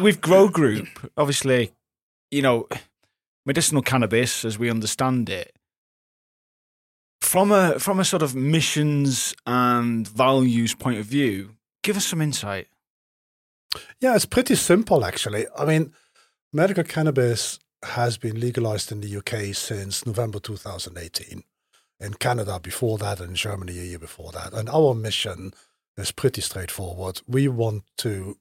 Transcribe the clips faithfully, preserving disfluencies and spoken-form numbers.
with Grow Group, obviously, you know, medicinal cannabis as we understand it, from a from a sort of missions and values point of view, give us some insight. Yeah, it's pretty simple, actually. I mean, medical cannabis has been legalized in the U K since November two thousand eighteen, in Canada before that, and in Germany a year before that. And our mission is pretty straightforward. We want to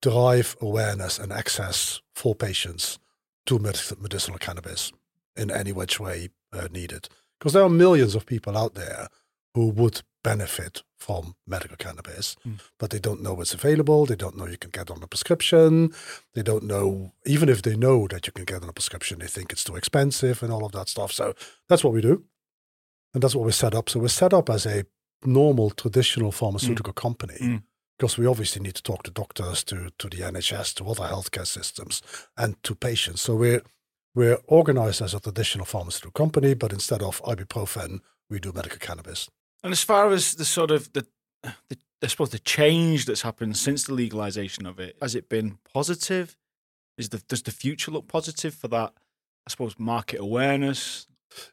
drive awareness and access for patients to medicinal cannabis in any which way uh, needed. Because there are millions of people out there who would benefit from medical cannabis, mm. but they don't know it's available. They don't know you can get on a prescription. They don't know, even if they know that you can get on a prescription, they think it's too expensive and all of that stuff. So that's what we do. And that's what we're set up. So we're set up as a normal, traditional pharmaceutical mm. company, mm. because we obviously need to talk to doctors, to to the N H S, to other healthcare systems, and to patients. So we're, we're organized as a traditional pharmaceutical company, but instead of ibuprofen, we do medical cannabis. And as far as the sort of, the, the I suppose, the change that's happened since the legalization of it, has it been positive? Is the, does the future look positive for that, I suppose, market awareness?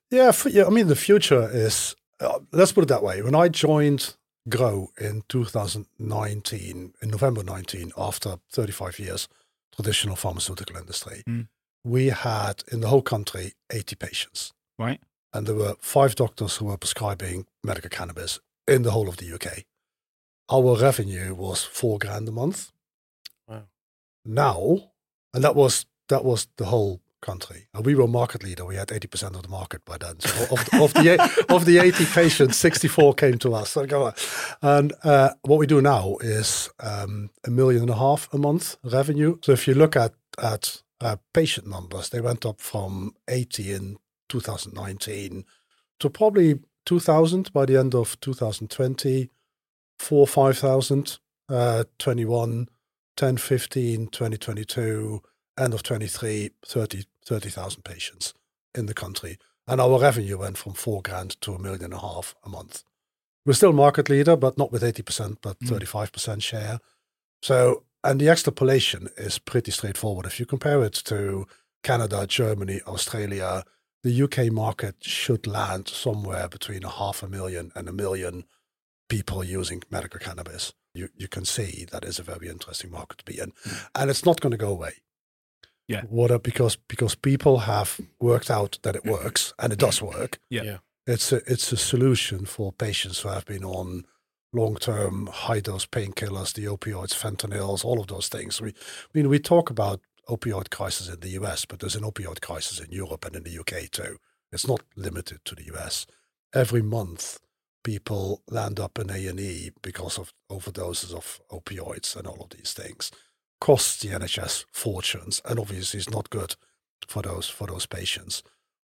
Yeah, for, yeah I mean, the future is, uh, let's put it that way. When I joined Grow in two thousand nineteen, in November nineteen, after thirty-five years, traditional pharmaceutical industry, mm. we had, in the whole country, eighty patients. Right. And there were five doctors who were prescribing medical cannabis in the whole of the U K. Our revenue was four grand a month. Wow. Now, and that was that was the whole country. And we were market leader. We had eighty percent of the market by then. So of the, of, the, of the eighty patients, sixty-four came to us. So go on. And uh, what we do now is um, a million and a half a month revenue. So if you look at, at uh, patient numbers, they went up from eighty in two thousand nineteen to probably two thousand by the end of two thousand twenty, four or five thousand, uh, twenty-one, ten, fifteen, twenty, twenty-two, end of twenty-three, thirty thousand patients in the country. And our revenue went from four grand to a million and a half a month. We're still market leader, but not with eighty percent, but mm. thirty-five percent share. So, and the extrapolation is pretty straightforward. If you compare it to Canada, Germany, Australia, the U K market should land somewhere between a half a million and a million people using medical cannabis. You you can see that is a very interesting market to be in. Mm. And it's not going to go away. Yeah. What are, because because people have worked out that it works, and it does work. Yeah. yeah. It's a, it's a solution for patients who have been on long-term high-dose painkillers, the opioids, fentanyls, all of those things. We, I mean, we talk about opioid crisis in the U S, but there's an opioid crisis in Europe and in the U K too. It's not limited to the U S. Every month, people land up in A and E because of overdoses of opioids and all of these things. Costs the N H S fortunes, and obviously it's not good for those for those patients.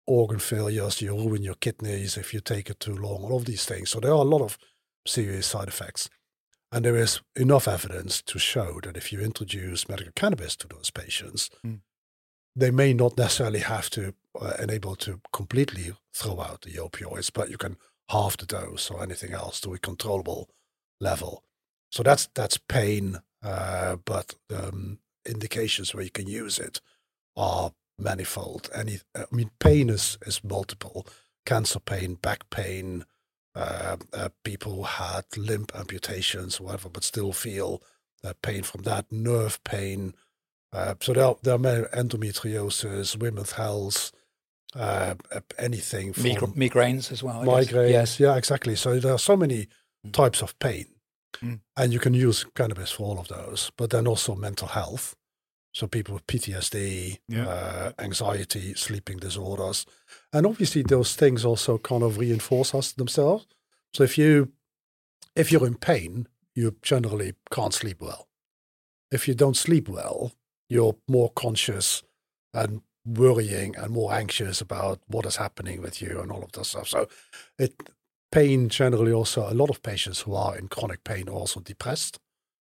Organ failures, you ruin your kidneys if you take it too long, all of these things. So there are a lot of serious side effects. And there is enough evidence to show that if you introduce medical cannabis to those patients, mm. they may not necessarily have to uh, enable to completely throw out the opioids, but you can halve the dose or anything else to a controllable level. So that's that's pain, uh, but um, indications where you can use it are manifold. Any, I mean, pain is, is multiple. Cancer pain, back pain, Uh, uh, people who had limb amputations, whatever, but still feel uh, pain from that, nerve pain. Uh, so there are, there are many, endometriosis, women's health, uh, anything from Migra- migraines as well. I migraines, guess. Yeah. yeah, exactly. So there are so many mm. types of pain, mm. and you can use cannabis for all of those. But then also mental health. So people with P T S D, yeah. uh, anxiety, sleeping disorders. And obviously those things also kind of reinforce us themselves. So if, you, if you're in pain, you generally can't sleep well. If you don't sleep well, you're more conscious and worrying and more anxious about what is happening with you and all of that stuff. So it, pain generally also, a lot of patients who are in chronic pain are also depressed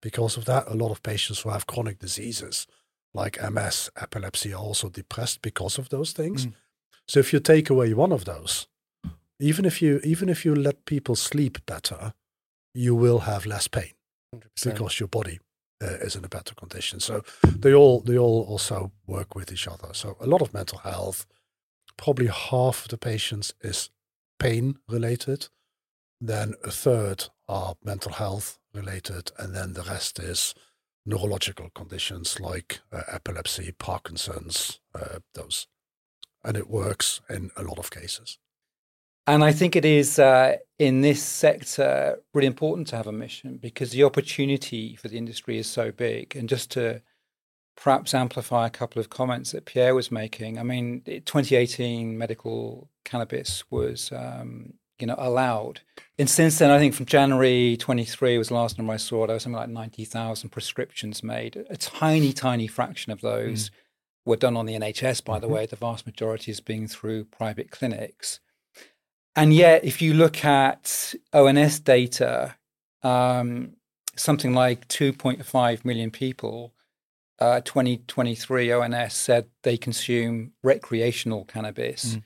because of that. A lot of patients who have chronic diseases like M S, epilepsy, are also depressed because of those things. Mm. So if you take away one of those, even if you even if you let people sleep better, you will have less pain one hundred percent. Because your body uh, is in a better condition. So they all they all also work with each other. So a lot of mental health, probably half of the patients is pain related, then a third are mental health related, and then the rest is neurological conditions like uh, epilepsy, Parkinson's, uh, those. And it works in a lot of cases. And I think it is uh, in this sector really important to have a mission, because the opportunity for the industry is so big. And just to perhaps amplify a couple of comments that Pierre was making, I mean, twenty eighteen medical cannabis was um, you know, allowed. And since then, I think from January twenty-three was the last number I saw, there was something like ninety thousand prescriptions made. A tiny, tiny fraction of those mm. were done on the N H S, by the way. The vast majority is being through private clinics. And yet, if you look at O N S data, um, something like two point five million people, uh, twenty twenty-three O N S said they consume recreational cannabis. Mm.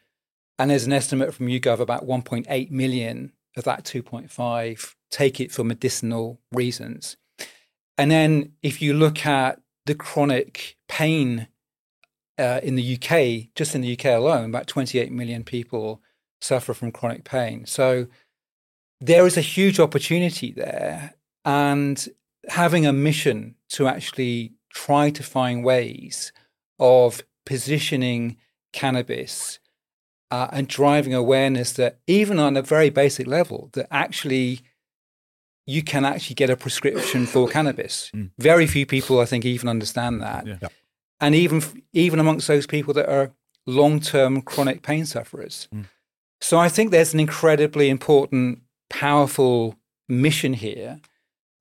And there's an estimate from YouGov about one point eight million of that two point five take it for medicinal reasons. And then if you look at the chronic pain uh, in the U K, just in the U K alone, about twenty-eight million people suffer from chronic pain. So there is a huge opportunity there, and having a mission to actually try to find ways of positioning cannabis uh, and driving awareness that even on a very basic level, that actually you can actually get a prescription for cannabis. Mm. Very few people, I think, even understand that. Yeah. Yeah. And even even amongst those people that are long-term chronic pain sufferers. Mm. So I think there's an incredibly important, powerful mission here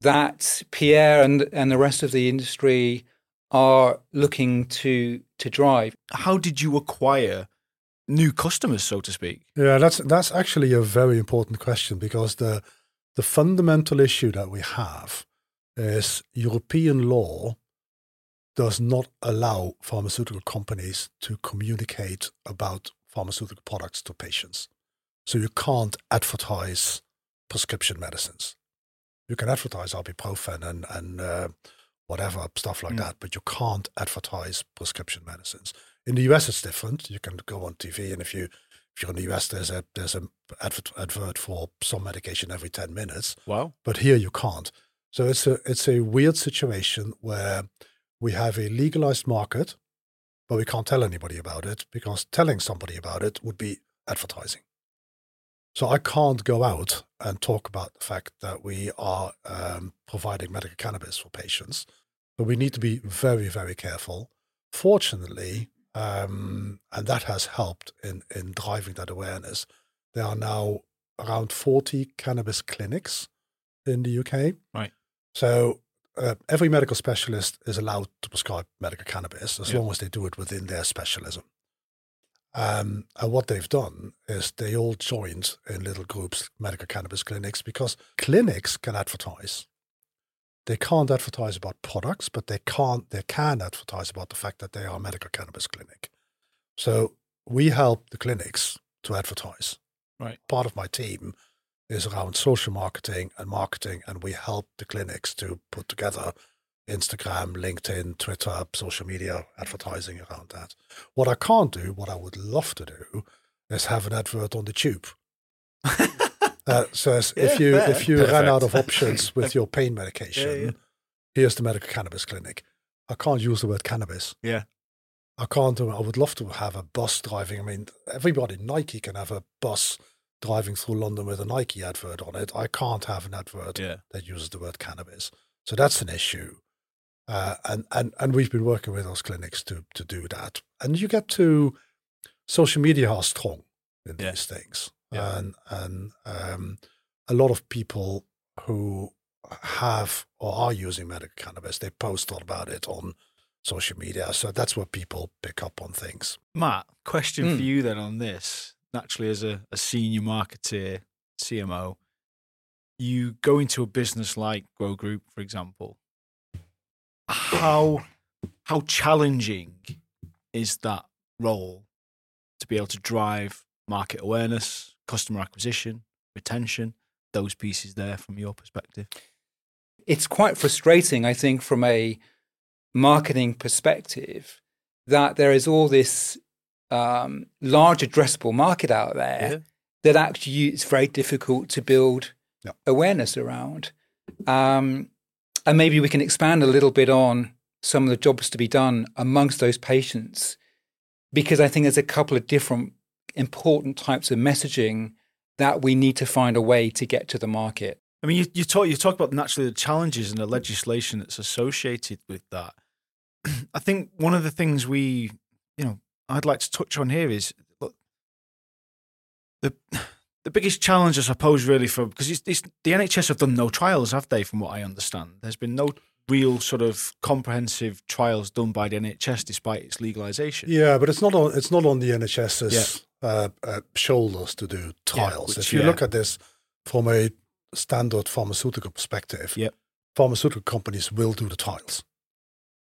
that Pierre and, and the rest of the industry are looking to to drive. How did you acquire new customers, so to speak? Yeah, that's that's actually a very important question, because the the fundamental issue that we have is European law does not allow pharmaceutical companies to communicate about pharmaceutical products to patients. So you can't advertise prescription medicines. You can advertise ibuprofen and, and uh, whatever, stuff like mm. that, but you can't advertise prescription medicines. In the U S, it's different. You can go on T V, and if, you, if you're in the U S, there's a there's an advert, advert for some medication every ten minutes. Wow. But here you can't. So it's a it's a weird situation where we have a legalized market, but we can't tell anybody about it, because telling somebody about it would be advertising. So I can't go out and talk about the fact that we are um, providing medical cannabis for patients. But we need to be very, very careful. Fortunately, um, and that has helped in, in driving that awareness, there are now around forty cannabis clinics in the U K. Right. So Uh, every medical specialist is allowed to prescribe medical cannabis as yeah. long as they do it within their specialism. Um, and what they've done is they all joined in little groups, medical cannabis clinics, because clinics can advertise. They can't advertise about products, but they can't. They can advertise about the fact that they are a medical cannabis clinic. So we help the clinics to advertise. Right. Part of my team is around social marketing and marketing, and we help the clinics to put together Instagram, LinkedIn, Twitter, social media, advertising around that. What I can't do, what I would love to do, is have an advert on the tube. uh, so yeah, if you fair. if you Perfect. ran out of options with your pain medication, yeah, yeah. here's the medical cannabis clinic. I can't use the word cannabis. Yeah. I can't do it. I would love to have a bus driving. I mean, everybody, Nike can have a bus driving through London with a Nike advert on it. I can't have an advert yeah. that uses the word cannabis. So that's an issue. Uh, and, and and we've been working with those clinics to to do that. And you get to, social media are strong in yeah. these things. Yeah. And, and um, a lot of people who have or are using medical cannabis, they post all about it on social media. So that's where people pick up on things. Matt, question mm. for you then on this. Naturally, as a, a senior marketeer, C M O, you go into a business like Grow Group, for example. How how challenging is that role to be able to drive market awareness, customer acquisition, retention, those pieces there from your perspective? it's quite frustrating, I think, from a marketing perspective, that there is all this um, large addressable market out there yeah. that actually it's very difficult to build yeah. awareness around. Um, and maybe we can expand a little bit on some of the jobs to be done amongst those patients, because I think there's a couple of different important types of messaging that we need to find a way to get to the market. I mean, you, you talk you talk about naturally the challenges and the legislation that's associated with that. I think one of the things we, you know, I'd like to touch on here is look, the the biggest challenge, I suppose, really, for because it's, it's, the N H S have done no trials, have they? From what I understand, there's been no real sort of comprehensive trials done by the N H S, despite its legalisation. Yeah, but it's not on it's not on the NHS's yeah. uh, uh, shoulders to do trials. Yeah, which, if you yeah. look at this from a standard pharmaceutical perspective, yep. pharmaceutical companies will do the trials.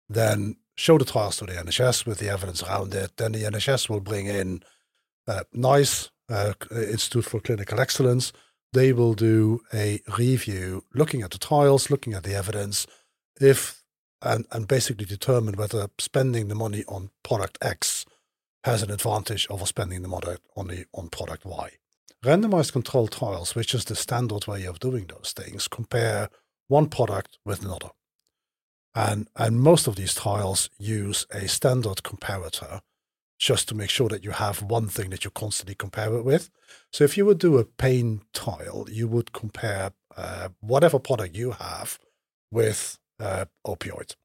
Then show the trials to the N H S with the evidence around it. Then the N H S will bring in uh, NICE, uh, Institute for Clinical Excellence. They will do a review looking at the trials, looking at the evidence, if and, and basically determine whether spending the money on product X has an advantage over spending the money on, the, on product Y. Randomized controlled trials, which is the standard way of doing those things, compare one product with another. And and most of these trials use a standard comparator just to make sure that you have one thing that you constantly compare it with. So if you would do a pain trial, you would compare uh, whatever product you have with uh, opioid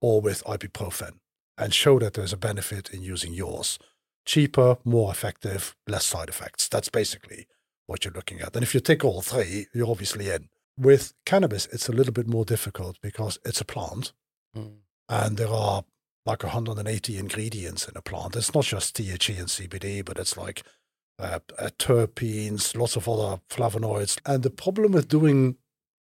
or with ibuprofen and show that there's a benefit in using yours. Cheaper, more effective, less side effects. That's basically what you're looking at. And if you tick all three, you're obviously in. With cannabis, it's a little bit more difficult because it's a plant mm. and there are like one hundred eighty ingredients in a plant. It's not just T H C and C B D, but it's like uh, uh, terpenes, lots of other flavonoids. And the problem with doing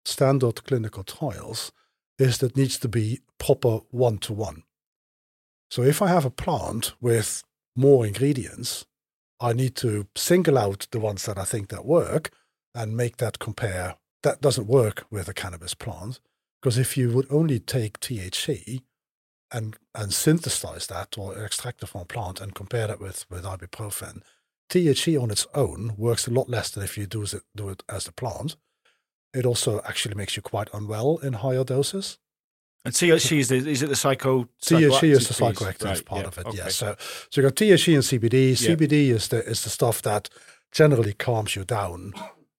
standard clinical trials is that it needs to be proper one-to-one. So if I have a plant with more ingredients, I need to single out the ones that I think that work and make that compare. That doesn't work with a cannabis plant, because if you would only take T H C and and synthesize that or extract it from a plant and compare that with, with ibuprofen, T H C on its own works a lot less than if you do it, do it as a plant. It also actually makes you quite unwell in higher doses. And T H C is, the, is it the psycho? T H C is the psychoactive right, part yeah, of it. Okay. Yeah. So so you got T H C and C B D. C B D yeah. is the is the stuff that generally calms you down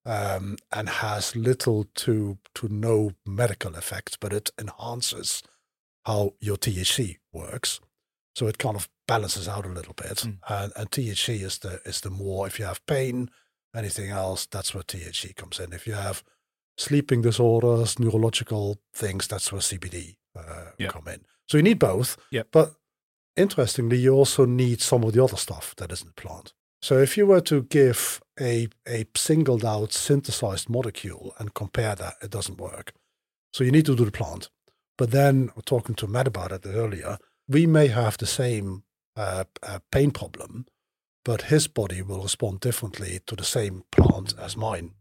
um, and has little to to no medical effect, but it enhances how your T H C works. So it kind of balances out a little bit. Mm. And, and T H C is the is the more. If you have pain, anything else, that's where T H C comes in. If you have sleeping disorders, neurological things, that's where C B D uh, yep. come in. So you need both, yep. but interestingly, you also need some of the other stuff that isn't plant. So if you were to give a, a singled out synthesized molecule and compare that, it doesn't work. So you need to do the plant. But then, talking to Matt about it earlier, we may have the same uh, uh, pain problem, but his body will respond differently to the same plant as mine.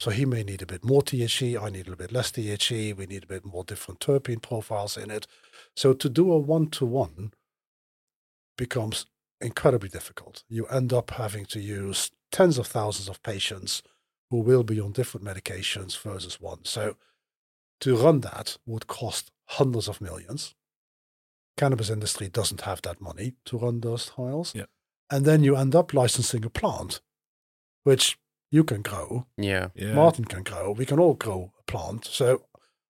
So he may need a bit more T H C, I need a little bit less T H C, we need a bit more different terpene profiles in it. So to do a one-to-one becomes incredibly difficult. You end up having to use tens of thousands of patients who will be on different medications versus one. So to run that would cost hundreds of millions. Cannabis industry doesn't have that money to run those trials. Yeah. And then you end up licensing a plant, which... You can grow. Yeah. yeah. Martin can grow. We can all grow a plant. So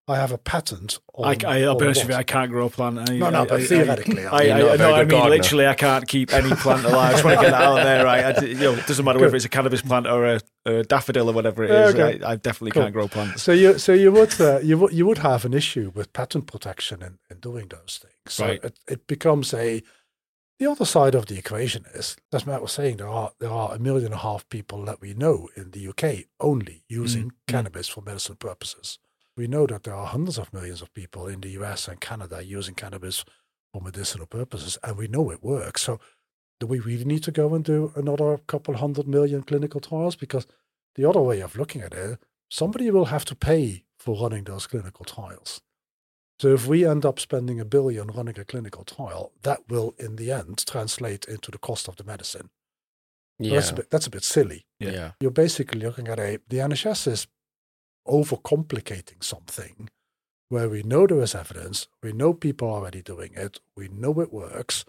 I have a patent on... I, I, I'll be honest with you, I can't grow a plant. I, no, no, I, but I, theoretically. I, I, I, I, no, I mean, gardener. Literally, I can't keep any plant alive. I just want to get that out of there, right? It you know, doesn't matter Good. whether it's a cannabis plant or a, a daffodil or whatever it is. Okay. I, I definitely cool. can't grow plants. So you so you would uh, you, would, you would have an issue with patent protection in, in doing those things. So right. it, it becomes a... The other side of the equation is, as Matt was saying, there are there are a million and a half people that we know in the U K only using mm-hmm. cannabis for medicine purposes. We know that there are hundreds of millions of people in the U S and Canada using cannabis for medicinal purposes, and we know it works. So do we really need to go and do another couple hundred million clinical trials? Because the other way of looking at it, somebody will have to pay for running those clinical trials. So if we end up spending a billion running a clinical trial, that will in the end translate into the cost of the medicine. Yeah. That's a bit, that's a bit silly. Yeah. yeah. You're basically looking at a, the N H S is overcomplicating something where we know there is evidence, we know people are already doing it, we know it works,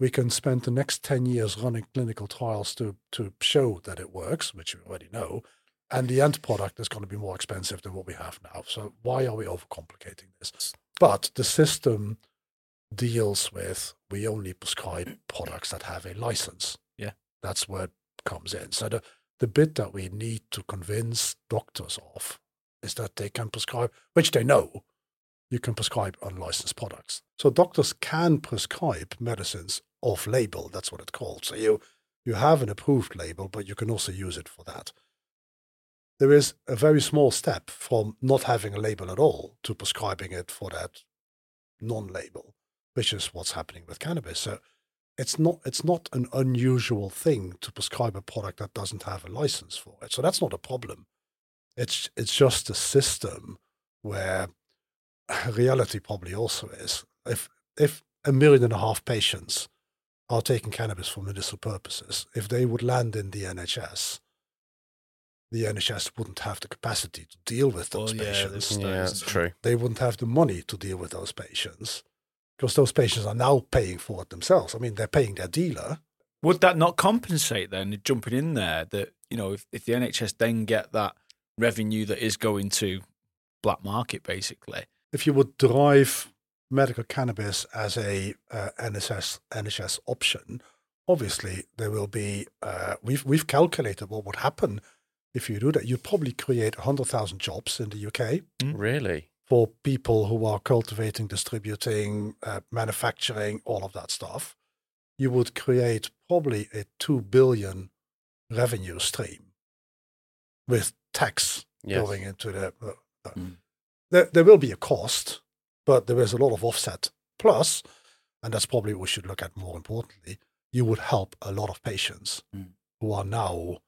we can spend the next ten years running clinical trials to, to show that it works, which we already know, and the end product is going to be more expensive than what we have now. So why are we overcomplicating this? But the system deals with, we only prescribe products that have a license. Yeah. That's where it comes in. So the, the bit that we need to convince doctors of is that they can prescribe, which they know, you can prescribe unlicensed products. So doctors can prescribe medicines off-label, that's what it's called. So you, you have an approved label, but you can also use it for that. There is a very small step from not having a label at all to prescribing it for that non-label, which is what's happening with cannabis. So it's not it's not an unusual thing to prescribe a product that doesn't have a license for it. So that's not a problem. It's it's just a system where reality probably also is. If if a million and a half patients are taking cannabis for medicinal purposes, if they would land in the N H S, the N H S wouldn't have the capacity to deal with those well, patients. Yeah, yeah, that's true. They wouldn't have the money to deal with those patients because those patients are now paying for it themselves. I mean, they're paying their dealer. Would that not compensate then, jumping in there, that, you know, if, if the N H S then get that revenue that is going to black market, basically? If you would drive medical cannabis as a uh, N H S option, obviously there will be, uh, we've, we've calculated what would happen if you do that. You'd probably create one hundred thousand jobs in the U K. Really? For people who are cultivating, distributing, uh, manufacturing, all of that stuff. You would create probably a two billion revenue stream with tax yes. going into the... Uh, uh, mm. There, there will be a cost, but there is a lot of offset. Plus, and that's probably what we should look at more importantly, you would help a lot of patients mm. who are now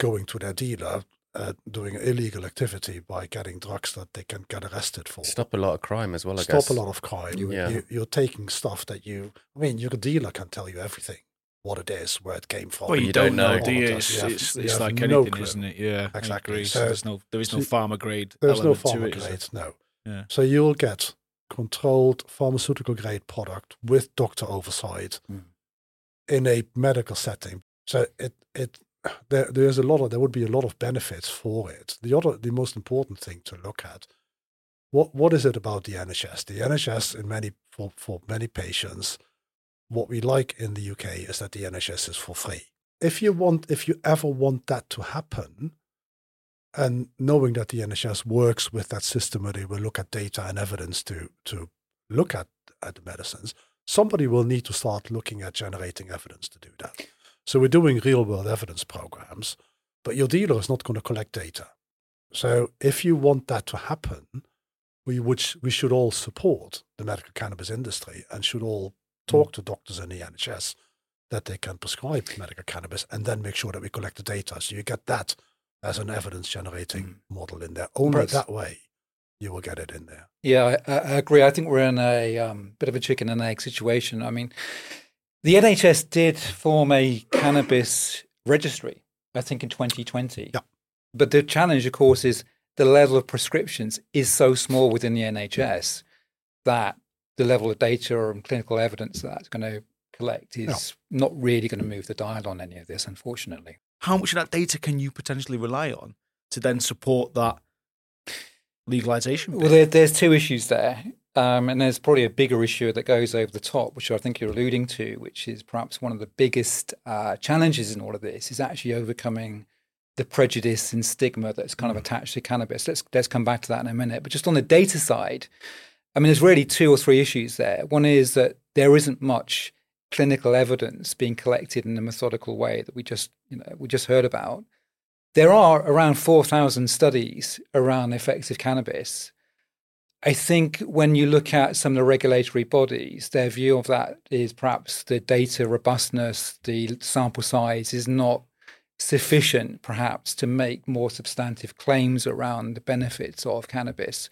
going to their dealer, uh, doing illegal activity by getting drugs that they can get arrested for. Stop a lot of crime as well, I Stop guess. Stop a lot of crime. You, yeah. you, you're taking stuff that you, I mean, your dealer can tell you everything, what it is, where it came from. Well, you, you don't, don't know, know do you? It's, you have, it's, you it's like anything, no isn't it? Yeah, exactly. So there's no, there is no pharma grade element no pharma to it. There's no pharma grade, no. Yeah. So you'll get controlled pharmaceutical grade product with doctor oversight mm. in a medical setting. So it, it there there is a lot of there would be a lot of benefits for it. The other, the most important thing to look at, what what is it about the N H S? The N H S in many for for many patients. What we like in the U K is that the N H S is for free. If you want, if you ever want that to happen, and knowing that the N H S works with that system where they will look at data and evidence to to look at, at the medicines, somebody will need to start looking at generating evidence to do that. So we're doing real world evidence programs, but your dealer is not going to collect data. So if you want that to happen, we would we should all support the medical cannabis industry and should all talk to doctors in the N H S that they can prescribe medical cannabis and then make sure that we collect the data. So you get that as an evidence-generating mm. model in there. Only That's, that way you will get it in there. Yeah, I, I agree. I think we're in a um, bit of a chicken and egg situation. I mean, the N H S did form a cannabis registry, I think, in twenty twenty. Yeah. But the challenge, of course, is the level of prescriptions is so small within the N H S that the level of data or clinical evidence that's going to collect is no. not really going to move the dial on any of this, unfortunately. How much of that data can you potentially rely on to then support that legalization? Well, there, there's two issues there. Um, and there's probably a bigger issue that goes over the top, which I think you're alluding to, which is perhaps one of the biggest uh, challenges in all of this, is actually overcoming the prejudice and stigma that's kind mm. of attached to cannabis. Let's, let's come back to that in a minute. But just on the data side, I mean, there's really two or three issues there. One is that there isn't much clinical evidence being collected in a methodical way that we just, you know, we just heard about. There are around four thousand studies around the effects of cannabis. I think when you look at some of the regulatory bodies, their view of that is perhaps the data robustness, the sample size is not sufficient, perhaps, to make more substantive claims around the benefits of cannabis.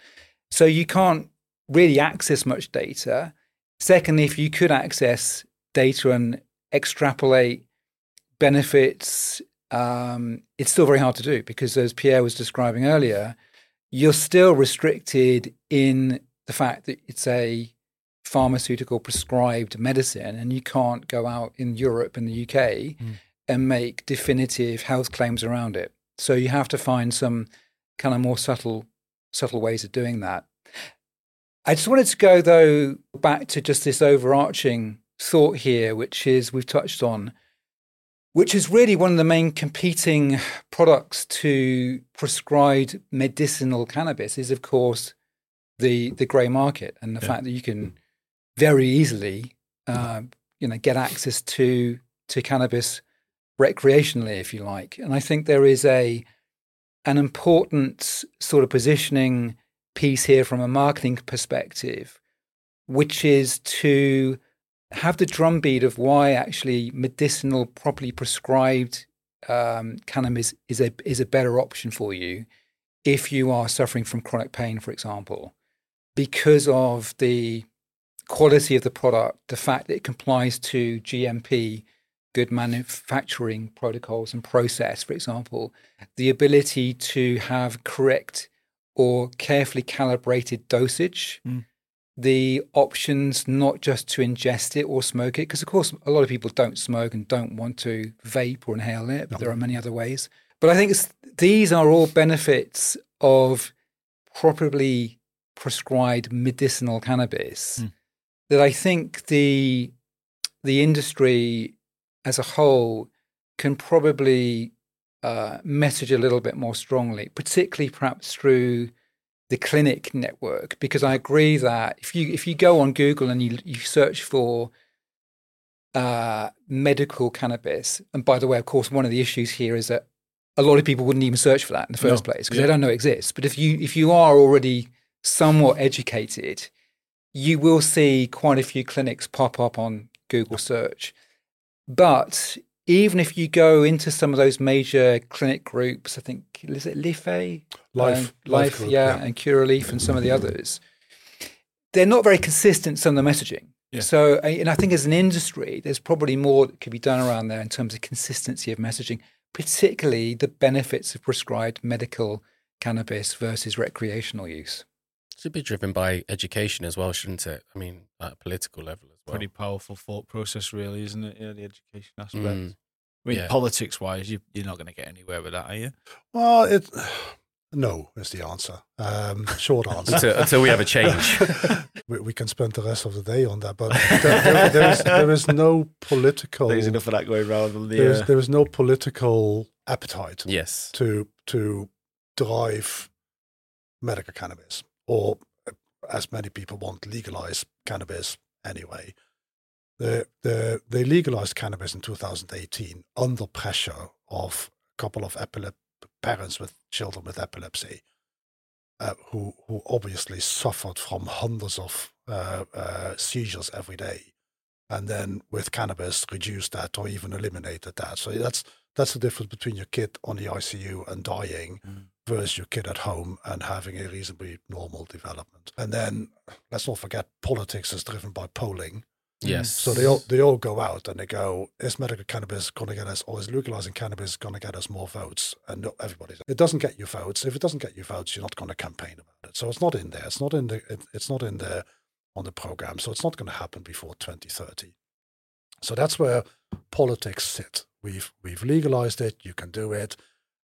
So you can't really access much data. Secondly, if you could access data and extrapolate benefits, um, it's still very hard to do because, as Pierre was describing earlier, you're still restricted in the fact that it's a pharmaceutical prescribed medicine and you can't go out in Europe and the U K mm. and make definitive health claims around it. So you have to find some kind of more subtle subtle ways of doing that. I just wanted to go, though, back to just this overarching thought here, which is we've touched on, which is really one of the main competing products to prescribed medicinal cannabis is, of course, the the grey market and the yeah. fact that you can very easily, uh, you know, get access to to cannabis recreationally, if you like. And I think there is a an important sort of positioning piece here from a marketing perspective, which is to have the drumbeat of why actually medicinal, properly prescribed um, cannabis is a is a better option for you if you are suffering from chronic pain, for example, because of the quality of the product, the fact that it complies to G M P, good manufacturing protocols and process, for example, the ability to have correct or carefully calibrated dosage, mm. the options not just to ingest it or smoke it, because of course a lot of people don't smoke and don't want to vape or inhale it, but no. there are many other ways. But I think it's, these are all benefits of properly prescribed medicinal cannabis mm. that I think the the industry as a whole can probably Uh, message a little bit more strongly, particularly perhaps through the clinic network, because I agree that if you if you go on Google and you, you search for uh, medical cannabis, and by the way, of course, one of the issues here is that a lot of people wouldn't even search for that in the first no. place because yeah. they don't know it exists. But if you if you are already somewhat educated, you will see quite a few clinics pop up on Google search. But even if you go into some of those major clinic groups, I think, is it LIFE? Life. Um, Life, Life yeah, yeah, and Curaleaf and some of the others, they're not very consistent, some of the messaging. Yeah. So, and I think as an industry, there's probably more that could be done around there in terms of consistency of messaging, particularly the benefits of prescribed medical cannabis versus recreational use. It should be driven by education as well, shouldn't it? I mean, at a political level as well. Pretty powerful thought process, really, isn't it? Yeah, the education aspect. Mm. I mean, yeah. politics-wise, you, you're not going to get anywhere with that, are you? Well, it, no is the answer. Um, short answer. until, until we have a change. we, we can spend the rest of the day on that, but there, there, there, is, there is no political... There's enough of that going around. The, there, is, there is no political appetite yes. to to drive medical cannabis. Or, as many people want, legalize cannabis anyway. The, the, they legalized cannabis in two thousand eighteen under pressure of a couple of epilep- parents with children with epilepsy, uh, who who obviously suffered from hundreds of uh, uh, seizures every day, and then with cannabis reduced that or even eliminated that. So that's that's the difference between your kid on the I C U and dying. Mm. Versus your kid at home and having a reasonably normal development. And then let's not forget politics is driven by polling. Yes. So they all they all go out and they go, is medical cannabis going to get us, or is legalizing cannabis going to get us more votes? And no, everybody's, it doesn't get you votes. If it doesn't get you votes, you're not going to campaign about it. So it's not in there. It's not in the it, it's not in the on the program. So it's not going to happen before twenty thirty. So that's where politics sit. We've we've legalized it. You can do it.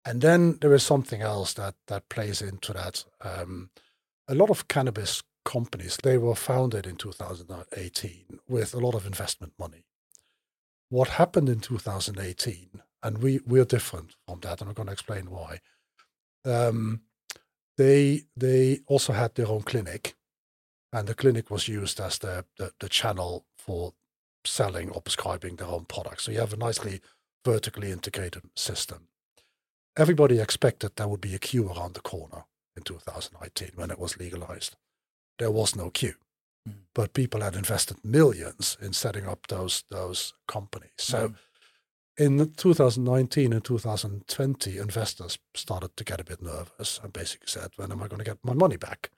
And then there is something else that, that plays into that. Um, a lot of cannabis companies, they were founded in two thousand eighteen with a lot of investment money. What happened in two thousand eighteen, and we, we're different from that, and I'm going to explain why. Um, they they also had their own clinic, and the clinic was used as the, the, the channel for selling or prescribing their own products. So you have a nicely vertically integrated system. Everybody expected there would be a queue around the corner in two thousand nineteen when it was legalized. There was no queue, mm. but people had invested millions in setting up those those companies. So mm. In two thousand nineteen and two thousand twenty, investors started to get a bit nervous and basically said, when am I going to get my money back?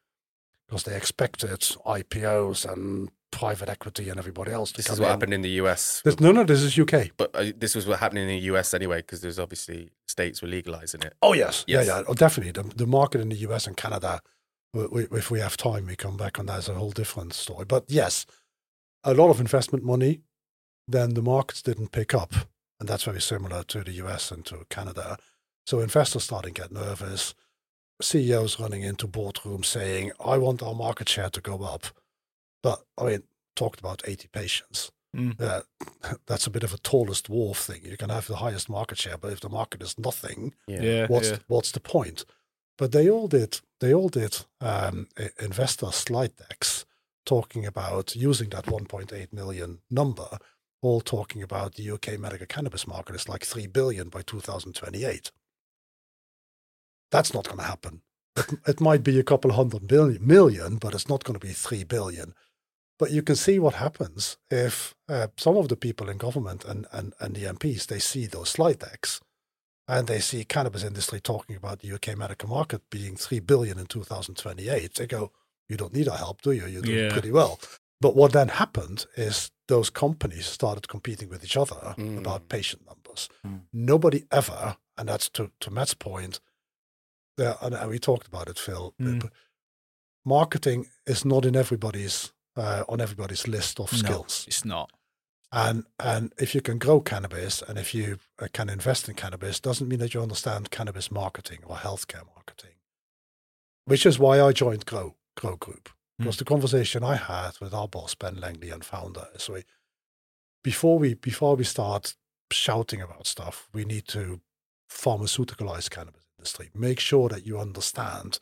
Because they expected I P Os and private equity and everybody else to this come in. This is what in. happened in the U S. This, no, no, this is U K. But uh, this was what happened in the U S anyway, because there's obviously states were legalizing it. Oh, yes. yes. Yeah, yeah, oh, definitely. The, the market in the U S and Canada, we, we, if we have time, we come back on that as a whole different story. But yes, a lot of investment money, then the markets didn't pick up. And that's very similar to the U S and to Canada. So investors starting to get nervous, C E Os running into boardrooms saying, I want our market share to go up. But, I mean, talked about eighty patients. Mm. Uh, that's a bit of a tallest dwarf thing. You can have the highest market share, but if the market is nothing, yeah. Yeah, what's yeah. what's the point? But they all did, they all did um, investor slide decks talking about using that one point eight million number, all talking about the U K medical cannabis market is like three billion by two thousand twenty-eight. That's not going to happen. It might be a couple hundred billion, million, but it's not going to be three billion. But you can see what happens if uh, some of the people in government and, and, and the M Ps, they see those slide decks and they see cannabis industry talking about the U K medical market being three billion in two thousand twenty-eight. They go, you don't need our help, do you? You're doing yeah. pretty well. But what then happened is those companies started competing with each other mm. about patient numbers. Mm. Nobody ever, and that's to, to Matt's point, uh, and, and we talked about it, Phil, mm. but marketing is not in everybody's, uh, on everybody's list of skills. No, it's not. And and if you can grow cannabis and if you uh, can invest in cannabis, doesn't mean that you understand cannabis marketing or healthcare marketing, which is why I joined Grow, Grow Group. Because the conversation I had with our boss, Ben Langley, and founder, is we, before we before we start shouting about stuff, we need to pharmaceuticalize cannabis industry. Make sure that you understand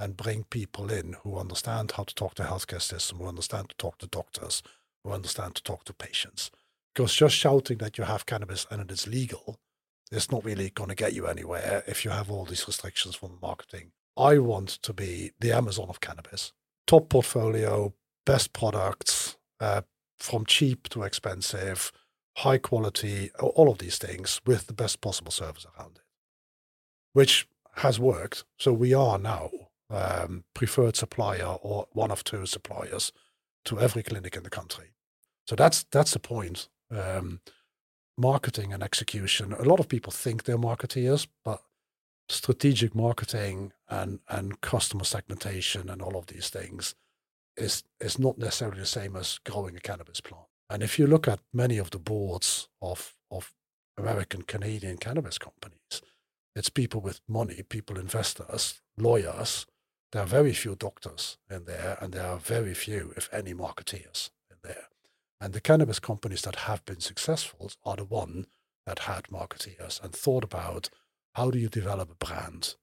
and bring people in who understand how to talk to the healthcare system, who understand to talk to doctors, who understand to talk to patients. Because just shouting that you have cannabis and it is legal is not really going to get you anywhere if you have all these restrictions from marketing. I want to be the Amazon of cannabis. Top portfolio, best products, uh, from cheap to expensive, high quality, all of these things with the best possible service around it, which has worked. So we are now um, preferred supplier or one of two suppliers to every clinic in the country. So that's that's the point. Um, marketing and execution. A lot of people think they're marketeers, but strategic marketing and, and customer segmentation and all of these things is, is not necessarily the same as growing a cannabis plant. And if you look at many of the boards of, of American, Canadian cannabis companies, it's people with money, people, investors, lawyers. There are very few doctors in there, and there are very few, if any, marketeers in there. And the cannabis companies that have been successful are the ones that had marketeers and thought about, how do you develop a brand?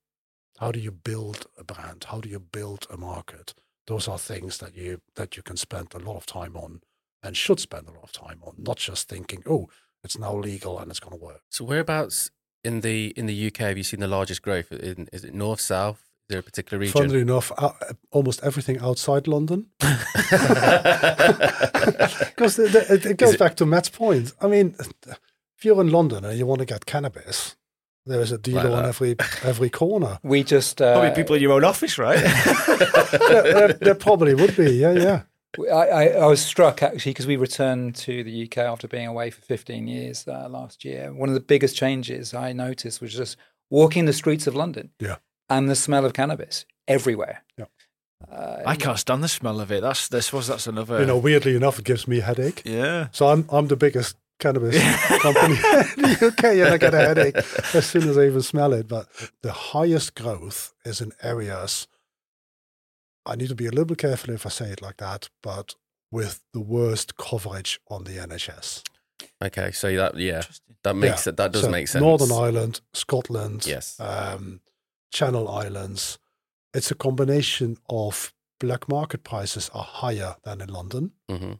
How do you build a brand? How do you build a market? Those are things that you that you can spend a lot of time on and should spend a lot of time on, not just thinking, oh, it's now legal and it's going to work. So whereabouts in the in the U K have you seen the largest growth? In, is it north, south? Is there a particular region? Funnily enough, uh, almost everything outside London. Because it, it goes it, back to Matt's point. I mean, if you're in London and you want to get cannabis, there is a dealer like on every every corner. We just uh, probably people in your own office, right? there, there, there probably would be, yeah, yeah. I, I, I was struck actually because we returned to the U K after being away for fifteen years uh, last year. One of the biggest changes I noticed was just walking the streets of London, yeah, and the smell of cannabis everywhere. Yeah. Uh, I can't stand the smell of it. That's this was that's another. You know, weirdly enough, it gives me a headache. Yeah. So I'm I'm the biggest cannabis company in the U K, and I get a headache as soon as I even smell it. But the highest growth is in areas, I need to be a little bit careful if I say it like that, but with the worst coverage on the N H S. Okay, so that, yeah, that makes yeah. it, that does so make sense. Northern Ireland, Scotland, yes, um, Channel Islands. It's a combination of black market prices are higher than in London. Mm-hmm.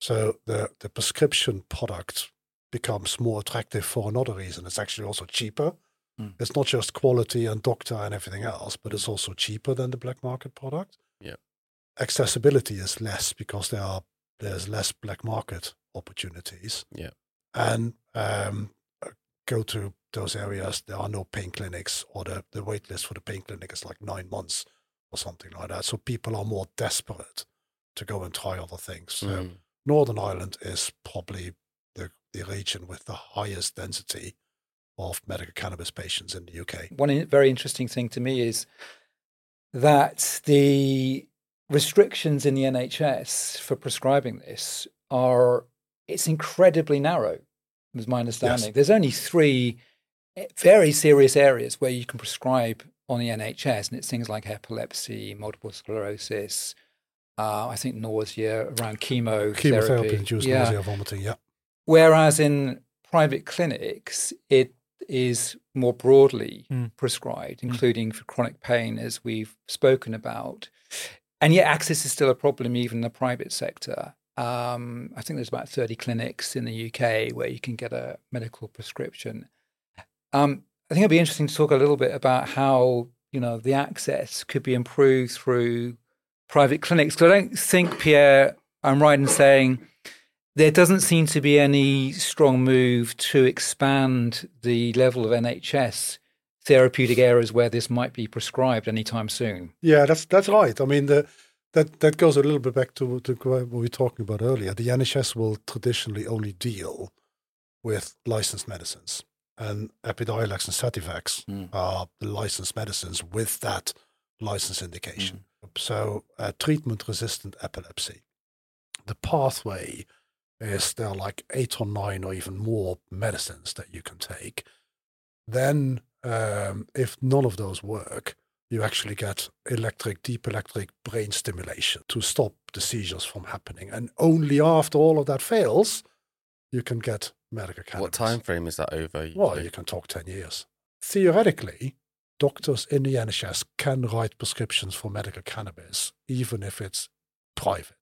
So the, the prescription product becomes more attractive for another reason. It's actually also cheaper. Mm. It's not just quality and doctor and everything else, but it's also cheaper than the black market product. Yeah. Accessibility is less because there are there's less black market opportunities. Yeah. And um, go to those areas. There are no pain clinics, or the, the wait list for the pain clinic is like nine months or something like that. So people are more desperate to go and try other things. So mm. Northern Ireland is probably the, the region with the highest density of medical cannabis patients in the U K. One very interesting thing to me is that the restrictions in the N H S for prescribing this are, it's incredibly narrow, was my understanding. Yes. There's only three very serious areas where you can prescribe on the N H S, and it's things like epilepsy, multiple sclerosis, uh, I think nausea, around chemotherapy. Chemotherapy-induced yeah. nausea, vomiting, yeah. Whereas in private clinics, it is more broadly mm. prescribed, including mm. for chronic pain, as we've spoken about. And yet access is still a problem even in the private sector. Um, I think there's about thirty clinics in the U K where you can get a medical prescription. Um, I think it'd be interesting to talk a little bit about how, you know, the access could be improved through private clinics. Because I don't think, Pierre, I'm right in saying there doesn't seem to be any strong move to expand the level of N H S therapeutic areas where this might be prescribed anytime soon. Yeah, that's that's right. I mean, the, that, that goes a little bit back to, to what we were talking about earlier. The N H S will traditionally only deal with licensed medicines. And Epidiolex and Sativex mm. are the licensed medicines with that license indication. Mm. So uh, treatment-resistant epilepsy. The pathway is there are like eight or nine or even more medicines that you can take. Then um, if none of those work, you actually get electric, deep electric brain stimulation to stop the seizures from happening. And only after all of that fails, you can get medical cannabis. What time frame is that over? Well, you can talk ten years. Theoretically, doctors in the N H S can write prescriptions for medical cannabis, even if it's private.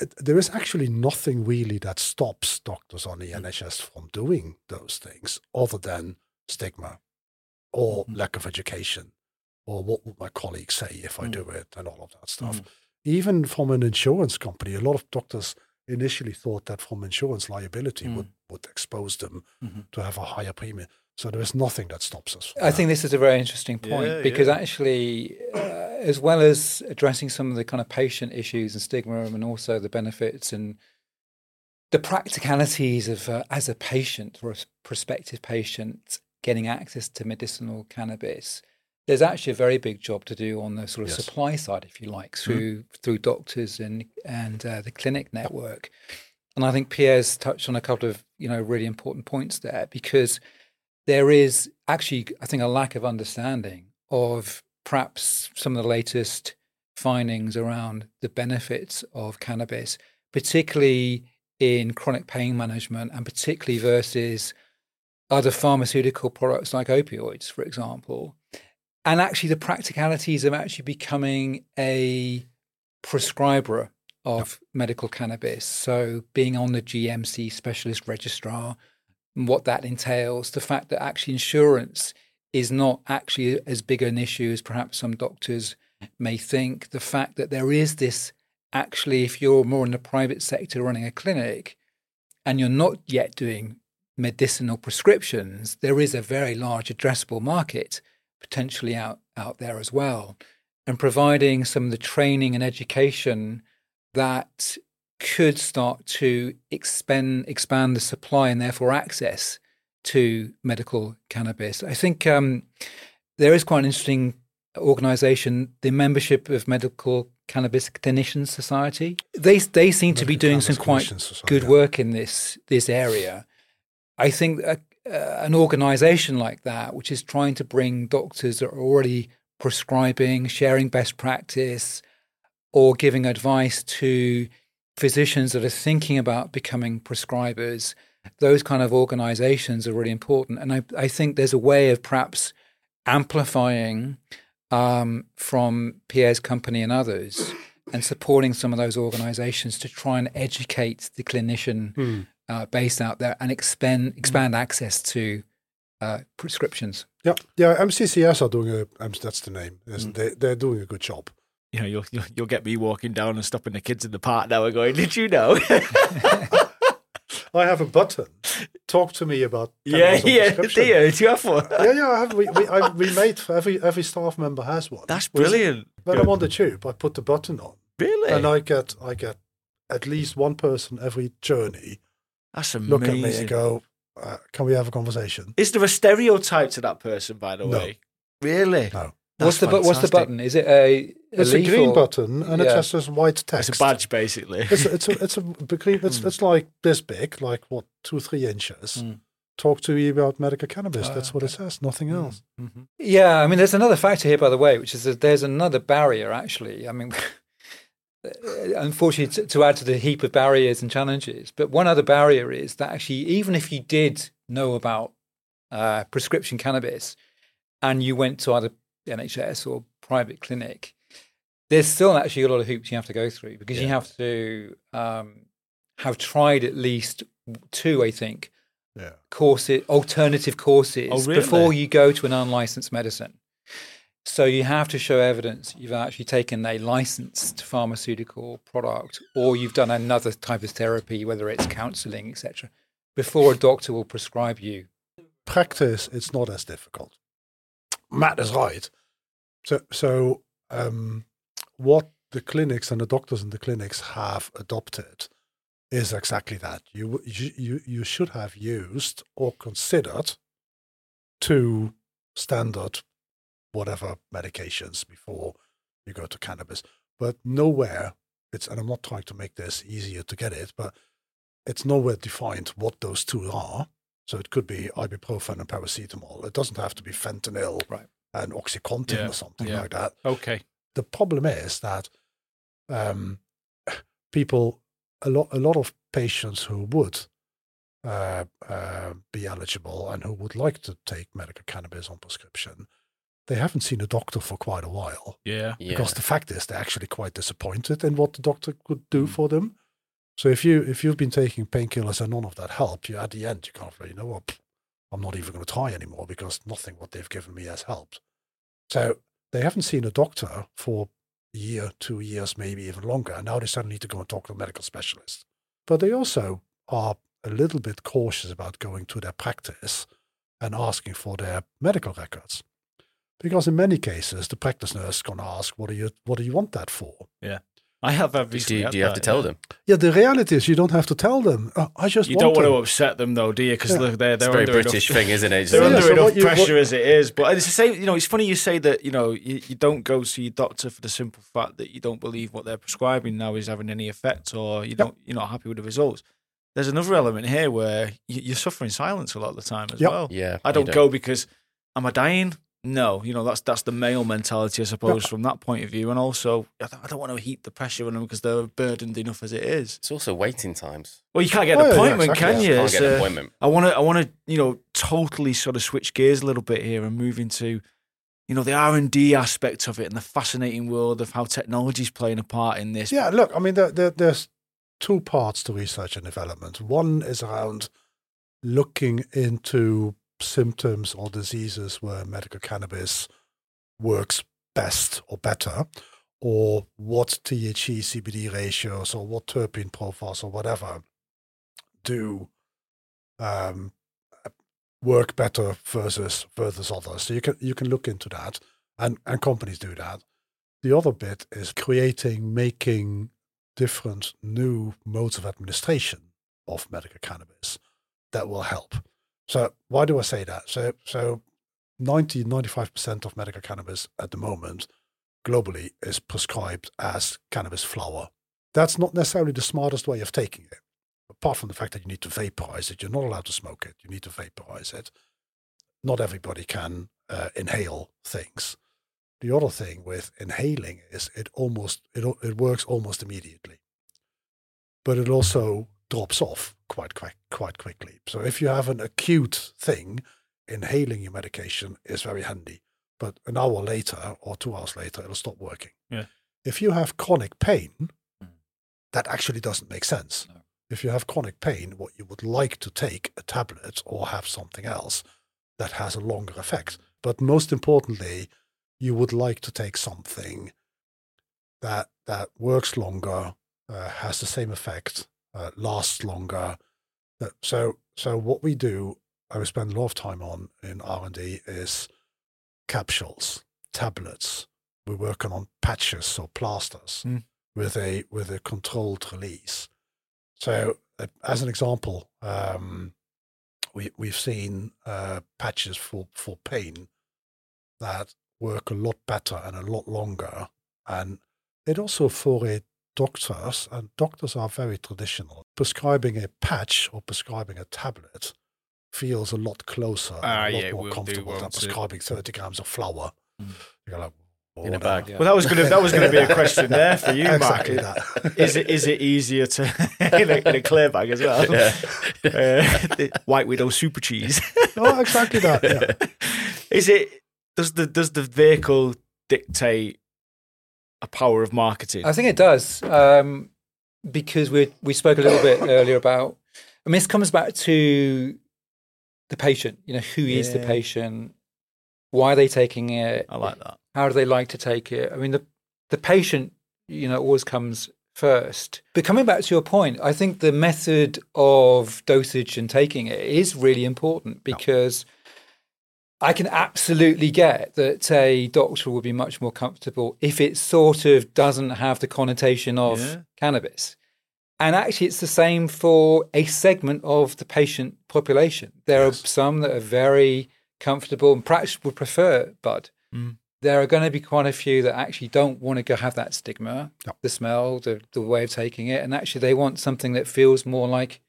It, there is actually nothing really that stops doctors on the N H S from doing those things other than stigma or mm. lack of education or what would my colleagues say if I mm. do it and all of that stuff. Mm. Even from an insurance company, a lot of doctors initially thought that from insurance liability mm. would, would expose them mm-hmm. to have a higher premium. So there is nothing that stops us. I that. think this is a very interesting point yeah, because yeah. actually, uh, as well as addressing some of the kind of patient issues and stigma and also the benefits and the practicalities of uh, as a patient or a prospective patient getting access to medicinal cannabis, there's actually a very big job to do on the sort of yes. supply side, if you like, through mm-hmm. through doctors and, and uh, the clinic network. And I think Pierre's touched on a couple of, you know, really important points there because there is actually, I think, a lack of understanding of perhaps some of the latest findings around the benefits of cannabis, particularly in chronic pain management and particularly versus other pharmaceutical products like opioids, for example. And actually the practicalities of actually becoming a prescriber of yep. medical cannabis. So being on the G M C specialist registrar, and what that entails, the fact that actually insurance is not actually as big an issue as perhaps some doctors may think. The fact that there is this, actually, if you're more in the private sector running a clinic and you're not yet doing medicinal prescriptions, there is a very large addressable market potentially out, out there as well. And providing some of the training and education that could start to expend, expand the supply and therefore access to medical cannabis. I think um, there is quite an interesting organisation, the membership of Medical Cannabis Clinicians Society. They they seem medical to be doing some quite society, good yeah. work in this this area. I think a, uh, an organisation like that, which is trying to bring doctors that are already prescribing, sharing best practice, or giving advice to physicians that are thinking about becoming prescribers, those kind of organizations are really important. And I, I think there's a way of perhaps amplifying um, from Pierre's company and others and supporting some of those organizations to try and educate the clinician mm. uh, base out there and expand, expand mm. access to uh, prescriptions. Yeah, yeah. M C C S are doing a, that's the name, mm. they, they're doing a good job. You know, you'll, you'll you'll get me walking down and stopping the kids in the park now and going, did you know? I have a button. Talk to me about yeah, yeah, Theo, it's your fault. yeah, yeah. I have, we we, I, we made for every every staff member has one. That's brilliant. Which, when Good. I'm on the tube, I put the button on. Really? And I get I get at least one person every journey. That's amazing. Look at me and go, uh, can we have a conversation? Is there a stereotype to that person, by the no. way? Really? No. That's what's the bu- what's the button? Is it a, a it's a green or? button and yeah. it just has white text. It's a badge, basically. it's a, it's a, it's, a, it's, mm. it's like this big, like what two three inches. Mm. Talk to me about medical cannabis. Uh, That's what okay. it says. Nothing mm. else. Mm-hmm. Yeah, I mean, there's another factor here, by the way, which is that there's another barrier. Actually, I mean, unfortunately, to, to add to the heap of barriers and challenges, but one other barrier is that actually, even if you did know about uh, prescription cannabis, and you went to either N H S or private clinic, there's still actually a lot of hoops you have to go through because yeah. you have to um, have tried at least two, I think, yeah. courses, alternative courses oh, really? before you go to an unlicensed medicine. So you have to show evidence you've actually taken a licensed pharmaceutical product or you've done another type of therapy, whether it's counselling, et cetera, before a doctor will prescribe you. Practice, it's not as difficult. Matt is right. So, so um, what the clinics and the doctors in the clinics have adopted is exactly that. You you you should have used or considered two standard whatever medications before you go to cannabis. But nowhere it's, and I'm not trying to make this easier to get it, but it's nowhere defined what those two are. So it could be ibuprofen and paracetamol. It doesn't have to be fentanyl right. and OxyContin yeah. or something yeah. like that. Okay. The problem is that um, people, a lot, a lot of patients who would uh, uh, be eligible and who would like to take medical cannabis on prescription, they haven't seen a doctor for quite a while. Yeah. Because yeah. the fact is, they're actually quite disappointed in what the doctor could do mm. for them. So if you if you've been taking painkillers and none of that help, you at the end you can't really know what well, I'm not even going to try anymore because nothing what they've given me has helped. So they haven't seen a doctor for a year, two years, maybe even longer, and now they suddenly need to go and talk to a medical specialist. But they also are a little bit cautious about going to their practice and asking for their medical records. Because in many cases the practice nurse is gonna ask, what do you what do you want that for? Yeah. I have a. Do, do you have that, to tell yeah. them? Yeah, the reality is you don't have to tell them. Uh, I just you want don't want them. to upset them, though, do you? Because yeah. they're they're it's a very British enough, thing, isn't it? They're yeah, under so enough you, pressure what, as it is. But it's the same. You know, it's funny you say that. You know, you, you don't go see your doctor for the simple fact that you don't believe what they're prescribing now is having any effect, or you don't yep. you're not happy with the results. There's another element here where you, you're suffering silence a lot of the time as yep. well. Yeah, I don't, don't go because am I dying? No, you know, that's that's the male mentality, I suppose, yeah. from that point of view. And also, I don't, I don't want to heap the pressure on them because they're burdened enough as it is. It's also waiting times. Well, you can't get an oh, appointment, yeah, exactly. can you? you? Can't get an appointment. Uh, I want to, I want to, you know, totally sort of switch gears a little bit here and move into, you know, the R and D aspect of it and the fascinating world of how technology is playing a part in this. Yeah, look, I mean, there, there, there's two parts to research and development. One is around looking into symptoms or diseases where medical cannabis works best or better, or what T H C C B D ratios or what terpene profiles or whatever do um, work better versus versus others. So you can you can look into that, and, and companies do that. The other bit is creating, making different new modes of administration of medical cannabis that will help. So why do I say that? So so ninety, ninety-five percent of medical cannabis at the moment globally is prescribed as cannabis flower. That's not necessarily the smartest way of taking it. Apart from the fact that you need to vaporize it, you're not allowed to smoke it. You need to vaporize it. Not everybody can uh, inhale things. The other thing with inhaling is it almost it it works almost immediately. But it also drops off quite quick, quite quickly. So if you have an acute thing, inhaling your medication is very handy. But an hour later or two hours later, it'll stop working. Yeah. If you have chronic pain, that actually doesn't make sense. No. If you have chronic pain, what you would like to take a tablet or have something else that has a longer effect. But most importantly, you would like to take something that that works longer, uh, has the same effect, Uh, lasts longer, So, so what we do, I would spend a lot of time on in R and D is capsules, tablets. We're working on patches or plasters mm. with a with a controlled release. So, uh, as an example, um, we we've seen uh, patches for for pain that work a lot better and a lot longer, and it also for a doctors, and doctors are very traditional. Prescribing a patch or prescribing a tablet feels a lot closer, uh, a lot yeah, more we'll comfortable than prescribing thirty grams of flour. Mm. You're like, oh, in a bag. Yeah. Well, that was going to that was going to be a question there for you, exactly Mark. That. Is it is it easier to in, a, in a clear bag as well? Yeah. Uh, White Widow super cheese. Oh, exactly that. Yeah. Is it does the does the vehicle dictate a power of marketing? I think it does, um, because we we spoke a little bit earlier about. I mean, this comes back to the patient. You know, who yeah. is the patient? Why are they taking it? I like that. How do they like to take it? I mean, the the patient, you know, always comes first. But coming back to your point, I think the method of dosage and taking it is really important, because. No. I can absolutely get that a doctor will be much more comfortable if it sort of doesn't have the connotation of yeah. cannabis. And actually, it's the same for a segment of the patient population. There yes. are some that are very comfortable and perhaps would prefer bud. Mm. There are going to be quite a few that actually don't want to go have that stigma, no. the smell, the, the way of taking it. And actually, they want something that feels more like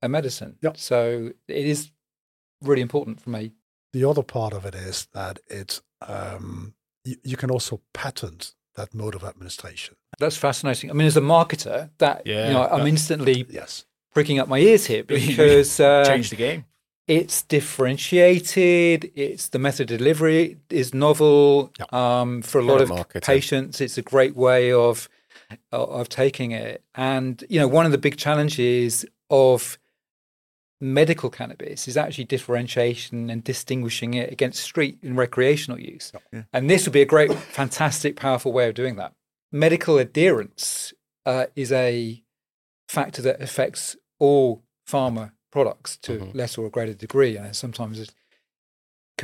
a medicine. Yep. So it is really important for me. The other part of it is that it's, um, you, you can also patent that mode of administration. That's fascinating. I mean, as a marketer, that yeah, you know, I'm instantly yes. pricking up my ears here because... Uh, Change the game. It's differentiated. It's the method of delivery is novel. Yep. Um, for a lot of marketing. Patients, it's a great way of, of taking it. And, you know, one of the big challenges of... medical cannabis is actually differentiation and distinguishing it against street and recreational use. Yeah. And this would be a great, fantastic, powerful way of doing that. Medical adherence uh, is a factor that affects all pharma products to mm-hmm. less or a greater degree. And sometimes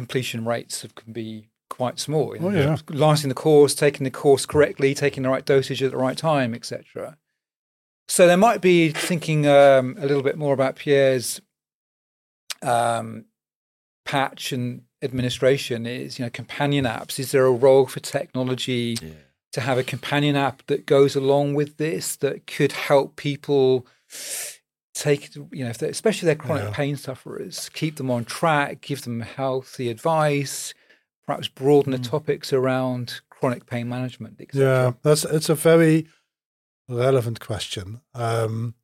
completion rates can be quite small. You know, oh, yeah. Lasting the course, taking the course correctly, taking the right dosage at the right time, et cetera. So there might be thinking um, a little bit more about Pierre's Um, patch and administration is, you know, companion apps. Is there a role for technology yeah. to have a companion app that goes along with this that could help people take, you know, if especially their chronic yeah. pain sufferers, keep them on track, give them healthy advice, perhaps broaden mm. the topics around chronic pain management, et cetera. Yeah, that's it's a very relevant question. Um,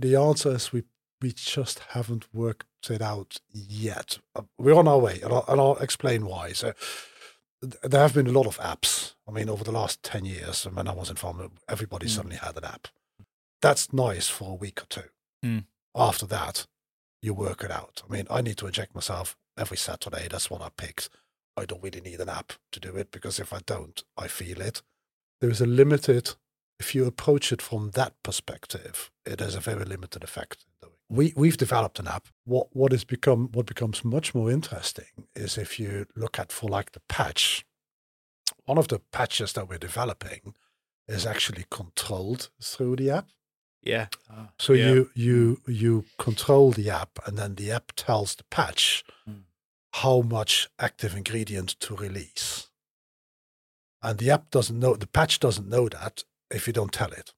the answer is we. We just haven't worked it out yet. We're on our way, and I'll, and I'll explain why. So there have been a lot of apps. I mean, over the last ten years, when I was in pharma, everybody mm. suddenly had an app. That's nice for a week or two. Mm. After that, you work it out. I mean, I need to inject myself every Saturday. That's what I picked. I don't really need an app to do it, because if I don't, I feel it. There is a limited, if you approach it from that perspective, it has a very limited effect. We we've developed an app. What what has become what becomes much more interesting is if you look at for like the patch. One of the patches that we're developing is actually controlled through the app. Yeah. Uh, so yeah. you you you control the app, and then the app tells the patch mm. how much active ingredient to release. And the app doesn't know the patch doesn't know that if you don't tell it.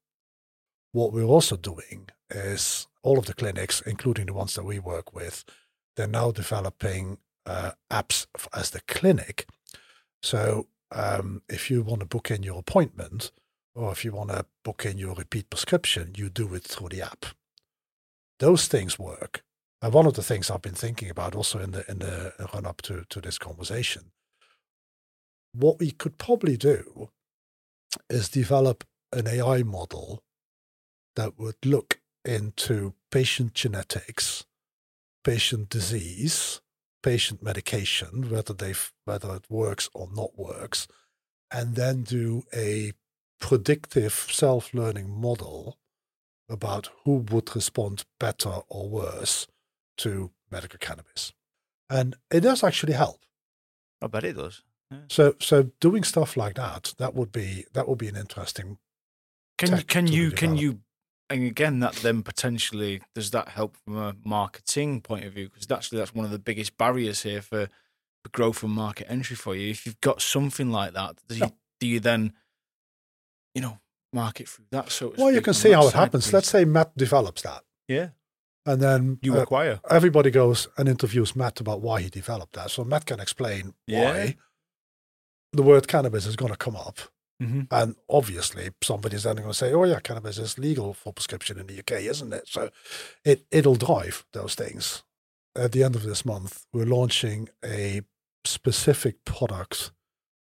What we're also doing is all of the clinics, including the ones that we work with, they're now developing uh, apps as the clinic. So um, if you want to book in your appointment, or if you want to book in your repeat prescription, you do it through the app. Those things work. And one of the things I've been thinking about also in the in the run-up to, to this conversation, what we could probably do is develop an A I model that would look into patient genetics, patient disease, patient medication, whether they whether it works or not works, and then do a predictive self-learning model about who would respond better or worse to medical cannabis. And it does actually help. I bet it does. Yeah. So so doing stuff like that, that would be that would be an interesting Can can you develop. can you and again that then potentially does that help from a marketing point of view? Because actually that's one of the biggest barriers here for, for growth and market entry for you. If you've got something like that, do you, yeah. do you then you know market through that? So well, you can see how it happens. Please. Let's say Matt develops that. Yeah. And then you acquire. Uh, everybody goes and interviews Matt about why he developed that. So Matt can explain yeah. why the word cannabis is going to come up. Mm-hmm. And obviously somebody's then going to say, oh yeah, cannabis is legal for prescription in the U K, isn't it? So it, it'll drive those things. At the end of this month, we're launching a specific product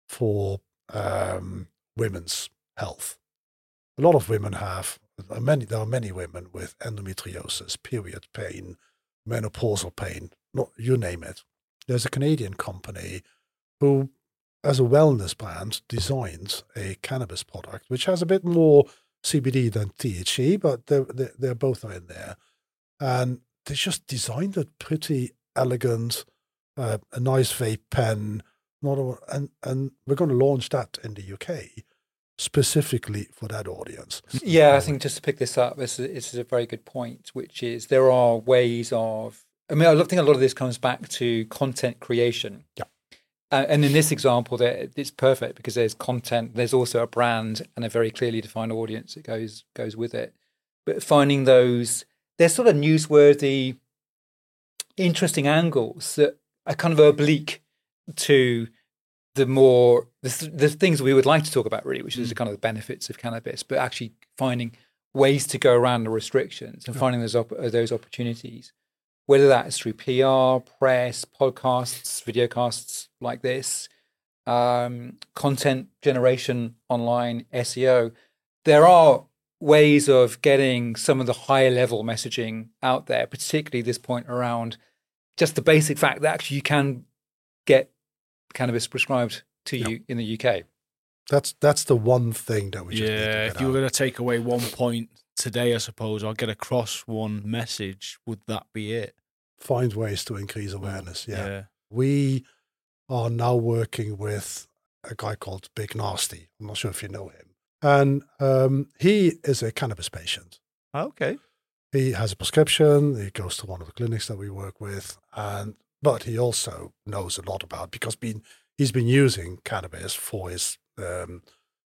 for um, women's health. A lot of women have Many, there are many women with endometriosis, period pain, menopausal pain, not, you name it. There's a Canadian company who, as a wellness brand, designed a cannabis product, which has a bit more C B D than T H C, but they're, they're, they're both are in there. And they just designed it pretty elegant, uh, a nice vape pen, not a, and, and we're going to launch that in the U K, specifically for that audience. Yeah, I think just to pick this up, this is, this is a very good point, which is there are ways of, I mean, I think a lot of this comes back to content creation. Yeah. Uh, and in this example, there, it's perfect because there's content, there's also a brand and a very clearly defined audience that goes goes with it. But finding those, they're sort of newsworthy, interesting angles that are kind of oblique to the more the, the things we would like to talk about, really, which is mm. kind of the benefits of cannabis, but actually finding ways to go around the restrictions and yeah. finding those op- those opportunities, whether that is through P R, press, podcasts, videocasts like this, um, content generation online, S E O. There are ways of getting some of the higher level messaging out there, particularly this point around just the basic fact that actually you can get cannabis prescribed to you yeah. in the U K. That's that's the one thing that we just yeah, need to get if you were going to take away one point today, I suppose, or get across one message, would that be it? Find ways to increase awareness, yeah. yeah. We are now working with a guy called Big Nasty. I'm not sure if you know him. And um, he is a cannabis patient. Okay. He has a prescription. He goes to one of the clinics that we work with, and but he also knows a lot about because been, he's been using cannabis for his um,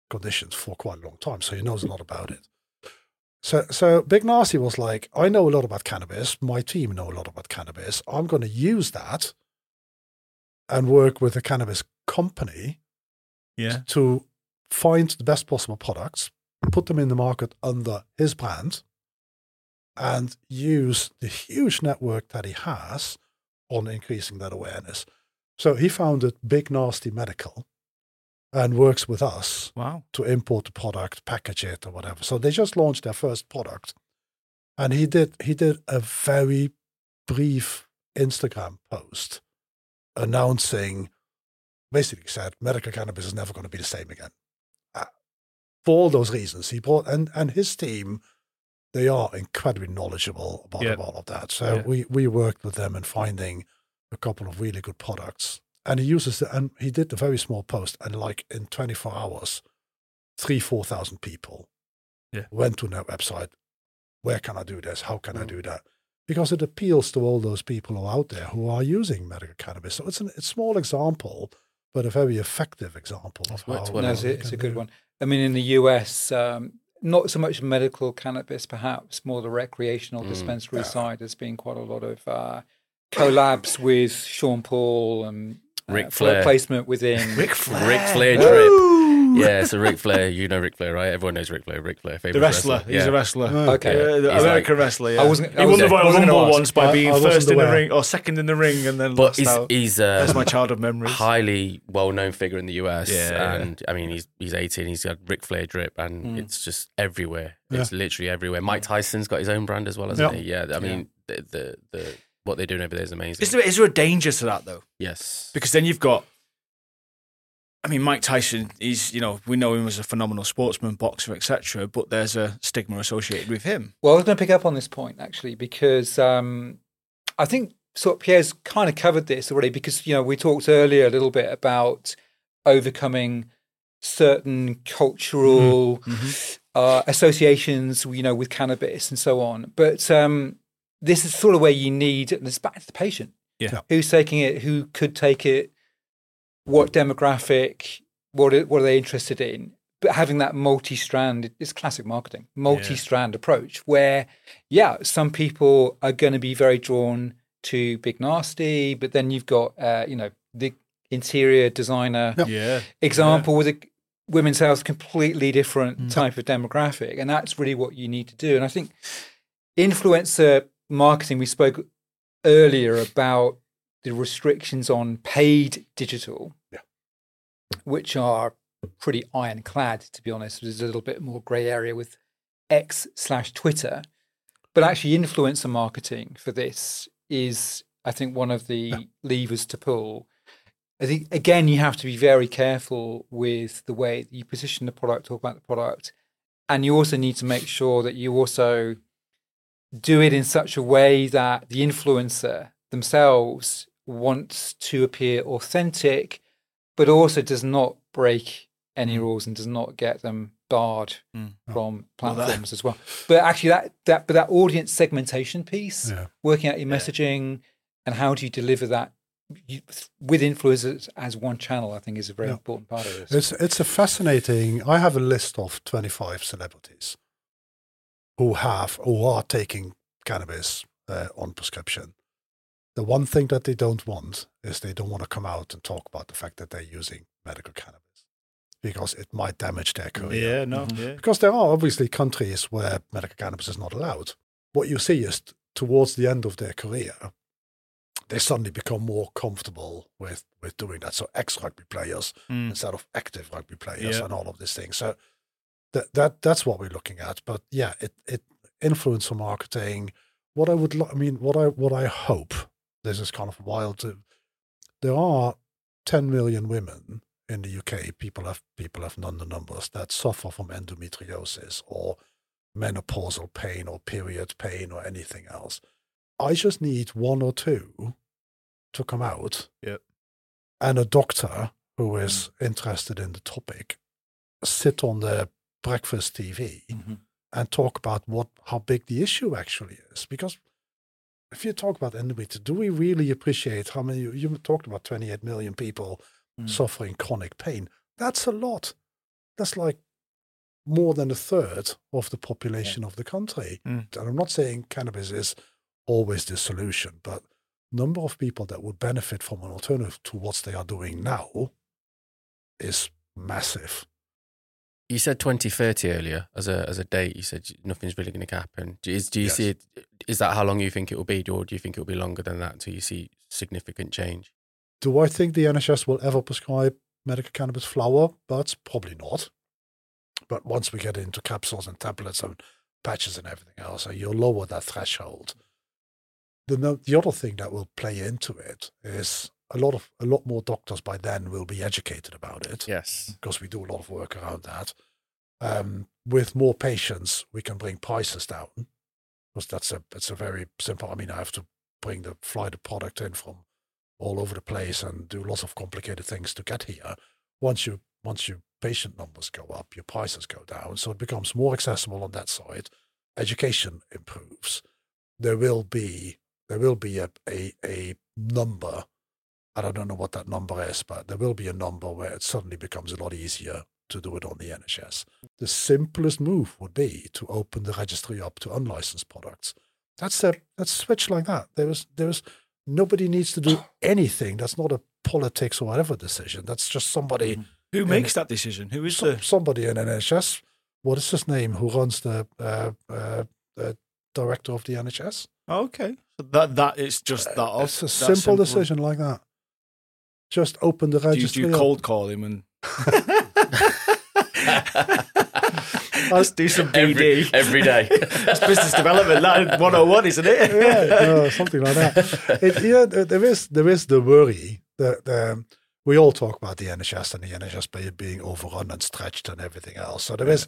conditions for quite a long time. So he knows a lot about it. So so Big Nasty was like, I know a lot about cannabis. My team know a lot about cannabis. I'm going to use that and work with a cannabis company yeah. to find the best possible products, put them in the market under his brand, and use the huge network that he has on increasing that awareness. So he founded Big Nasty Medical and works with us wow. to import the product, package it or whatever. So they just launched their first product. And he did he did a very brief Instagram post announcing, basically said, medical cannabis is never going to be the same again. Uh, for all those reasons, he brought, and, and his team, they are incredibly knowledgeable about yep. all of that. So yeah. we, we worked with them in finding a couple of really good products. And he uses the, and he did the very small post, and like in twenty-four hours, three, four thousand people yeah. went to their website. Where can I do this? How can mm. I do that? Because it appeals to all those people who are out there who are using medical cannabis. So it's an, it's a small example, but a very effective example. That's of how no, it's, it's a good one. I mean, in the U S, um, not so much medical cannabis, perhaps more the recreational mm. dispensary yeah. side. There's been quite a lot of uh, collabs with Sean Paul and uh, Ric Flair placement within Ric Flair, Ric Flair drip. Yeah, so Ric Flair, you know Ric Flair, right? Everyone knows Ric Flair. Ric Flair, favorite the wrestler. wrestler. He's yeah. a wrestler. Okay, yeah, the he's American like, wrestler. Yeah. I wasn't. I he won the Royal Rumble once by I, being I first aware. in the ring or second in the ring, and then. But he's, he's uh, that's my childhood memories. Highly well-known figure in the U S, yeah, and yeah. I mean he's he's eighteen. He's got Ric Flair drip, and mm. it's just everywhere. Yeah. It's literally everywhere. Mike Tyson's got his own brand as well, hasn't yeah. he? Yeah, I mean yeah. the the. the what they're doing over there is amazing. Is there, is there a danger to that though? Yes. Because then you've got I mean, Mike Tyson is, you know, we know him as a phenomenal sportsman, boxer, et cetera, but there's a stigma associated with him. Well, I was going to pick up on this point, actually, because um, I think sort of Pierre's kind of covered this already because, you know, we talked earlier a little bit about overcoming certain cultural mm-hmm. uh, associations, you know, with cannabis and so on. But um, this is sort of where you need, and it's back to the patient. Yeah. Who's taking it? Who could take it? What demographic? What are, what are they interested in? But having that multi-strand, it's classic marketing, multi-strand yeah. approach where, yeah, some people are going to be very drawn to Big Nasty, but then you've got, uh, you know, the interior designer no. yeah. example yeah. with a women's health, completely different mm. type of demographic. And that's really what you need to do. And I think influencer marketing, we spoke earlier about the restrictions on paid digital, yeah. which are pretty ironclad, to be honest. There's a little bit more grey area with X slash Twitter. But actually influencer marketing for this is, I think, one of the yeah. levers to pull. I think, again, you have to be very careful with the way that you position the product, talk about the product. And you also need to make sure that you also do it in such a way that the influencer themselves wants to appear authentic, but also does not break any rules and does not get them barred mm. from platforms well, that, as well. But actually that, that, but that audience segmentation piece, yeah. working out your messaging yeah. and how do you deliver that you, with influencers as one channel, I think is a very yeah. important part of this. It's, it's a fascinating, I have a list of twenty-five celebrities who have or are taking cannabis uh, on prescription. The one thing that they don't want is they don't want to come out and talk about the fact that they're using medical cannabis because it might damage their career. Yeah, no. Mm-hmm. Yeah. Because there are obviously countries where medical cannabis is not allowed. What you see is t- towards the end of their career, they suddenly become more comfortable with, with doing that. So ex-rugby players mm. instead of active rugby players yeah. and all of these things. So that that that's what we're looking at. But yeah, it, it influencer marketing. What I would, lo- I mean, what I what I hope. This is kind of wild. There are ten million women in the U K. People have people have known the numbers that suffer from endometriosis or menopausal pain or period pain or anything else. I just need one or two to come out, yep. and a doctor who is mm-hmm. interested in the topic sit on the breakfast T V mm-hmm. and talk about what how big the issue actually is, because. If you talk about endometriosis, do we really appreciate how many, you, you talked about twenty-eight million people mm. suffering chronic pain. That's a lot. That's like more than a third of the population yeah. of the country. Mm. And I'm not saying cannabis is always the solution, but number of people that would benefit from an alternative to what they are doing now is massive. You said twenty thirty earlier as a as a date. You said nothing's really going to happen. Do you, do you yes. see it? Is that how long you think it will be, or do you think it will be longer than that until you see significant change? Do I think the N H S will ever prescribe medical cannabis flower? But probably not. But once we get into capsules and tablets and patches and everything else, so you'll lower that threshold. The the other thing that will play into it is. A lot of a lot more doctors by then will be educated about it. Yes, because we do a lot of work around that. Um, with more patients, we can bring prices down, because that's a it's a very simple. I mean, I have to bring the fly the product in from all over the place and do lots of complicated things to get here. Once you once your patient numbers go up, your prices go down, so it becomes more accessible on that side. Education improves. There will be there will be a a, a number. And I don't know what that number is, but there will be a number where it suddenly becomes a lot easier to do it on the N H S. The simplest move would be to open the registry up to unlicensed products. That's a, that's a switch like that. There is, there is, nobody needs to do anything. That's not a politics or whatever decision. That's just somebody. Who makes that decision? Who is some, the? Somebody in N H S. What is his name? Who runs the, uh, uh, the director of the N H S? Okay. So that, that is just that. Uh, it's a simple, simple decision like that. Just open the registry. Do you, do you cold call him and let's do some D D every, every day? It's business development one oh one, isn't it? Yeah, uh, something like that. It, yeah, there is there is the worry that um, we all talk about the N H S and the N H S being overrun and stretched and everything else. So there yeah. is,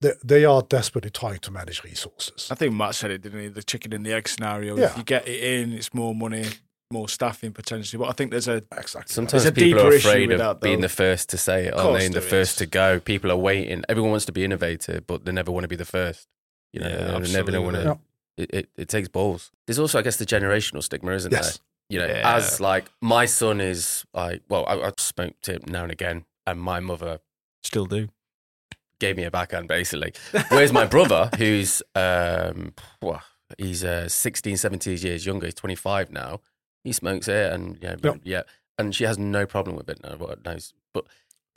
they, they are desperately trying to manage resources. I think Matt said it, didn't he? The chicken and the egg scenario. Yeah. If you get it in, it's more money, more staffing potentially. But I think there's a exactly sometimes there's a people deeper are afraid of that, being the first to say it, aren't they? And the first is. to go. People are waiting. Everyone wants to be innovative, but they never want to be the first. You know, yeah, they never want to. Yeah. It, it, it takes balls. There's also, I guess, the generational stigma, isn't yes. there? You know, yeah. as like my son is like, well, I, I smoked him now and again, and my mother still do gave me a backhand basically. Whereas my brother, who's um, he's uh, sixteen, seventeen years younger, he's twenty-five now. He smokes it, and yeah, yep. yeah, and she has no problem with it. No, but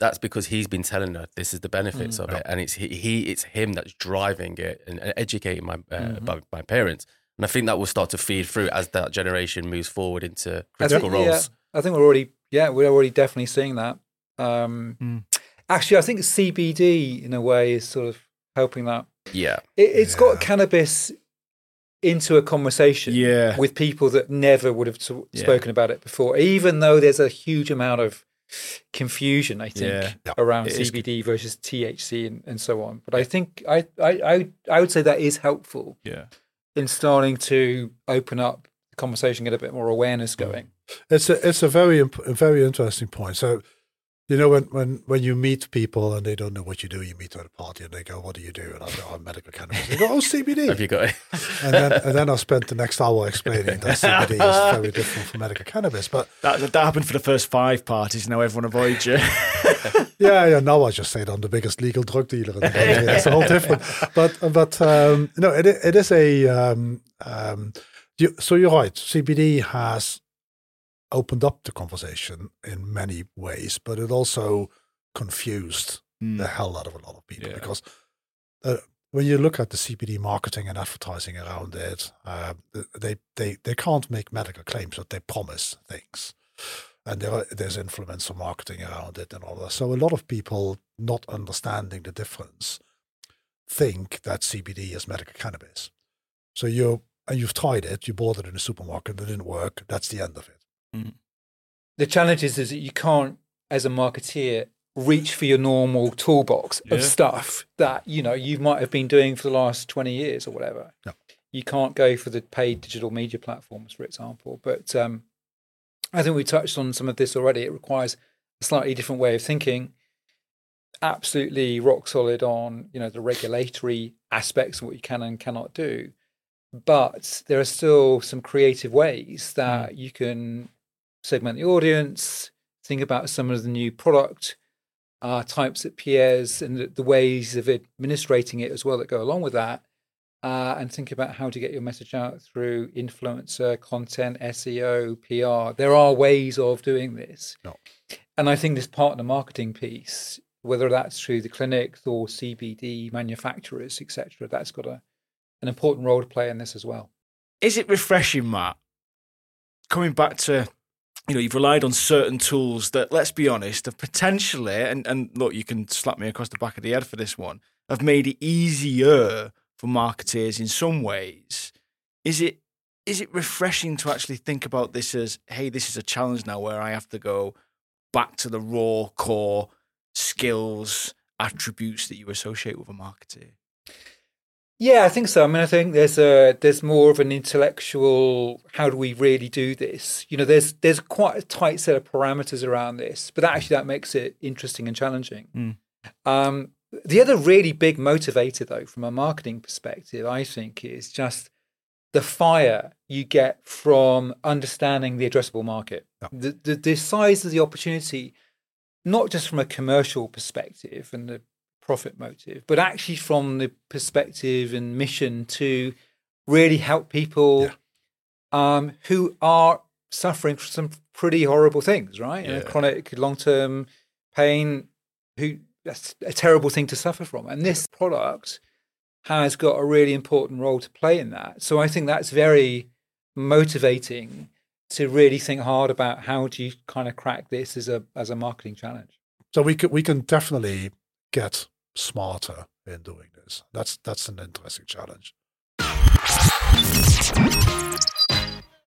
that's because he's been telling her this is the benefits mm. of yep. it, and it's he, he, it's him that's driving it and educating my uh, mm-hmm. my, my parents. And I think that will start to feed through as that generation moves forward into critical I think, roles. Yeah, I think we're already, yeah, we're already definitely seeing that. Um, mm. Actually, I think C B D in a way is sort of helping that. Yeah. It, it's yeah. got cannabis into a conversation yeah. with people that never would have t- yeah. spoken about it before, even though there's a huge amount of confusion, I think, yeah. no, around C B D is. versus T H C and, and so on. But I think, I, I, I, I would say that is helpful. Yeah. In starting to open up the conversation, get a bit more awareness going. It's a it's a very imp- a very interesting point. So, you know, when, when, when you meet people and they don't know what you do, you meet them at a party and they go, "What do you do?" And I go, "I'm medical cannabis." They go, "Oh, C B D." Have you got it? and then and then I spent the next hour explaining that C B D is very different from medical cannabis. But that, that happened for the first five parties. Now everyone avoids you. yeah, yeah. Now I just say that I'm the biggest legal drug dealer in the country. It's a whole different. But but um, no, it it is a. Um, um, you, so you're right. C B D has opened up the conversation in many ways, but it also confused mm. the hell out of a lot of people yeah. because uh, when you look at the C B D marketing and advertising around it, uh, they they they can't make medical claims, but they promise things. And there are, there's influencer marketing around it and all that. So a lot of people not understanding the difference think that C B D is medical cannabis. So you and you've tried it, you bought it in a supermarket, it didn't work. That's the end of it. Mm. The challenge is, is that you can't, as a marketeer, reach for your normal toolbox yeah. of stuff that you know you might have been doing for the last twenty years or whatever. No. You can't go for the paid digital media platforms, for example, but. Um, I think we touched on some of this already. It requires a slightly different way of thinking. Absolutely rock solid on, you know, the regulatory aspects and what you can and cannot do. But there are still some creative ways that you can segment the audience, think about some of the new product uh, types at Pierre's and the, the ways of administrating it as well that go along with that. Uh, and think about how to get your message out through influencer content, S E O, P R. There are ways of doing this. No. And I think this partner marketing piece, whether that's through the clinics or C B D manufacturers, et cetera, that's got a, an important role to play in this as well. Is it refreshing, Matt? Coming back to, you know, you've relied on certain tools that, let's be honest, have potentially, and, and look, you can slap me across the back of the head for this one, have made it easier for marketers in some ways. Is it is it refreshing to actually think about this as, hey, this is a challenge now where I have to go back to the raw core skills, attributes that you associate with a marketer? Yeah, I think so. I mean, I think there's a there's more of an intellectual, how do we really do this? You know, there's there's quite a tight set of parameters around this, but that actually that makes it interesting and challenging. Mm. Um The other really big motivator, though, from a marketing perspective, I think, is just the fire you get from understanding the addressable market, yeah. the, the the size of the opportunity, not just from a commercial perspective and the profit motive, but actually from the perspective and mission to really help people yeah. um, who are suffering from some pretty horrible things, right? Yeah. You know, chronic, long-term pain, who... That's a terrible thing to suffer from. And this product has got a really important role to play in that. So I think that's very motivating to really think hard about how do you kind of crack this as a as a marketing challenge. So we can, we can definitely get smarter in doing this. That's that's an interesting challenge.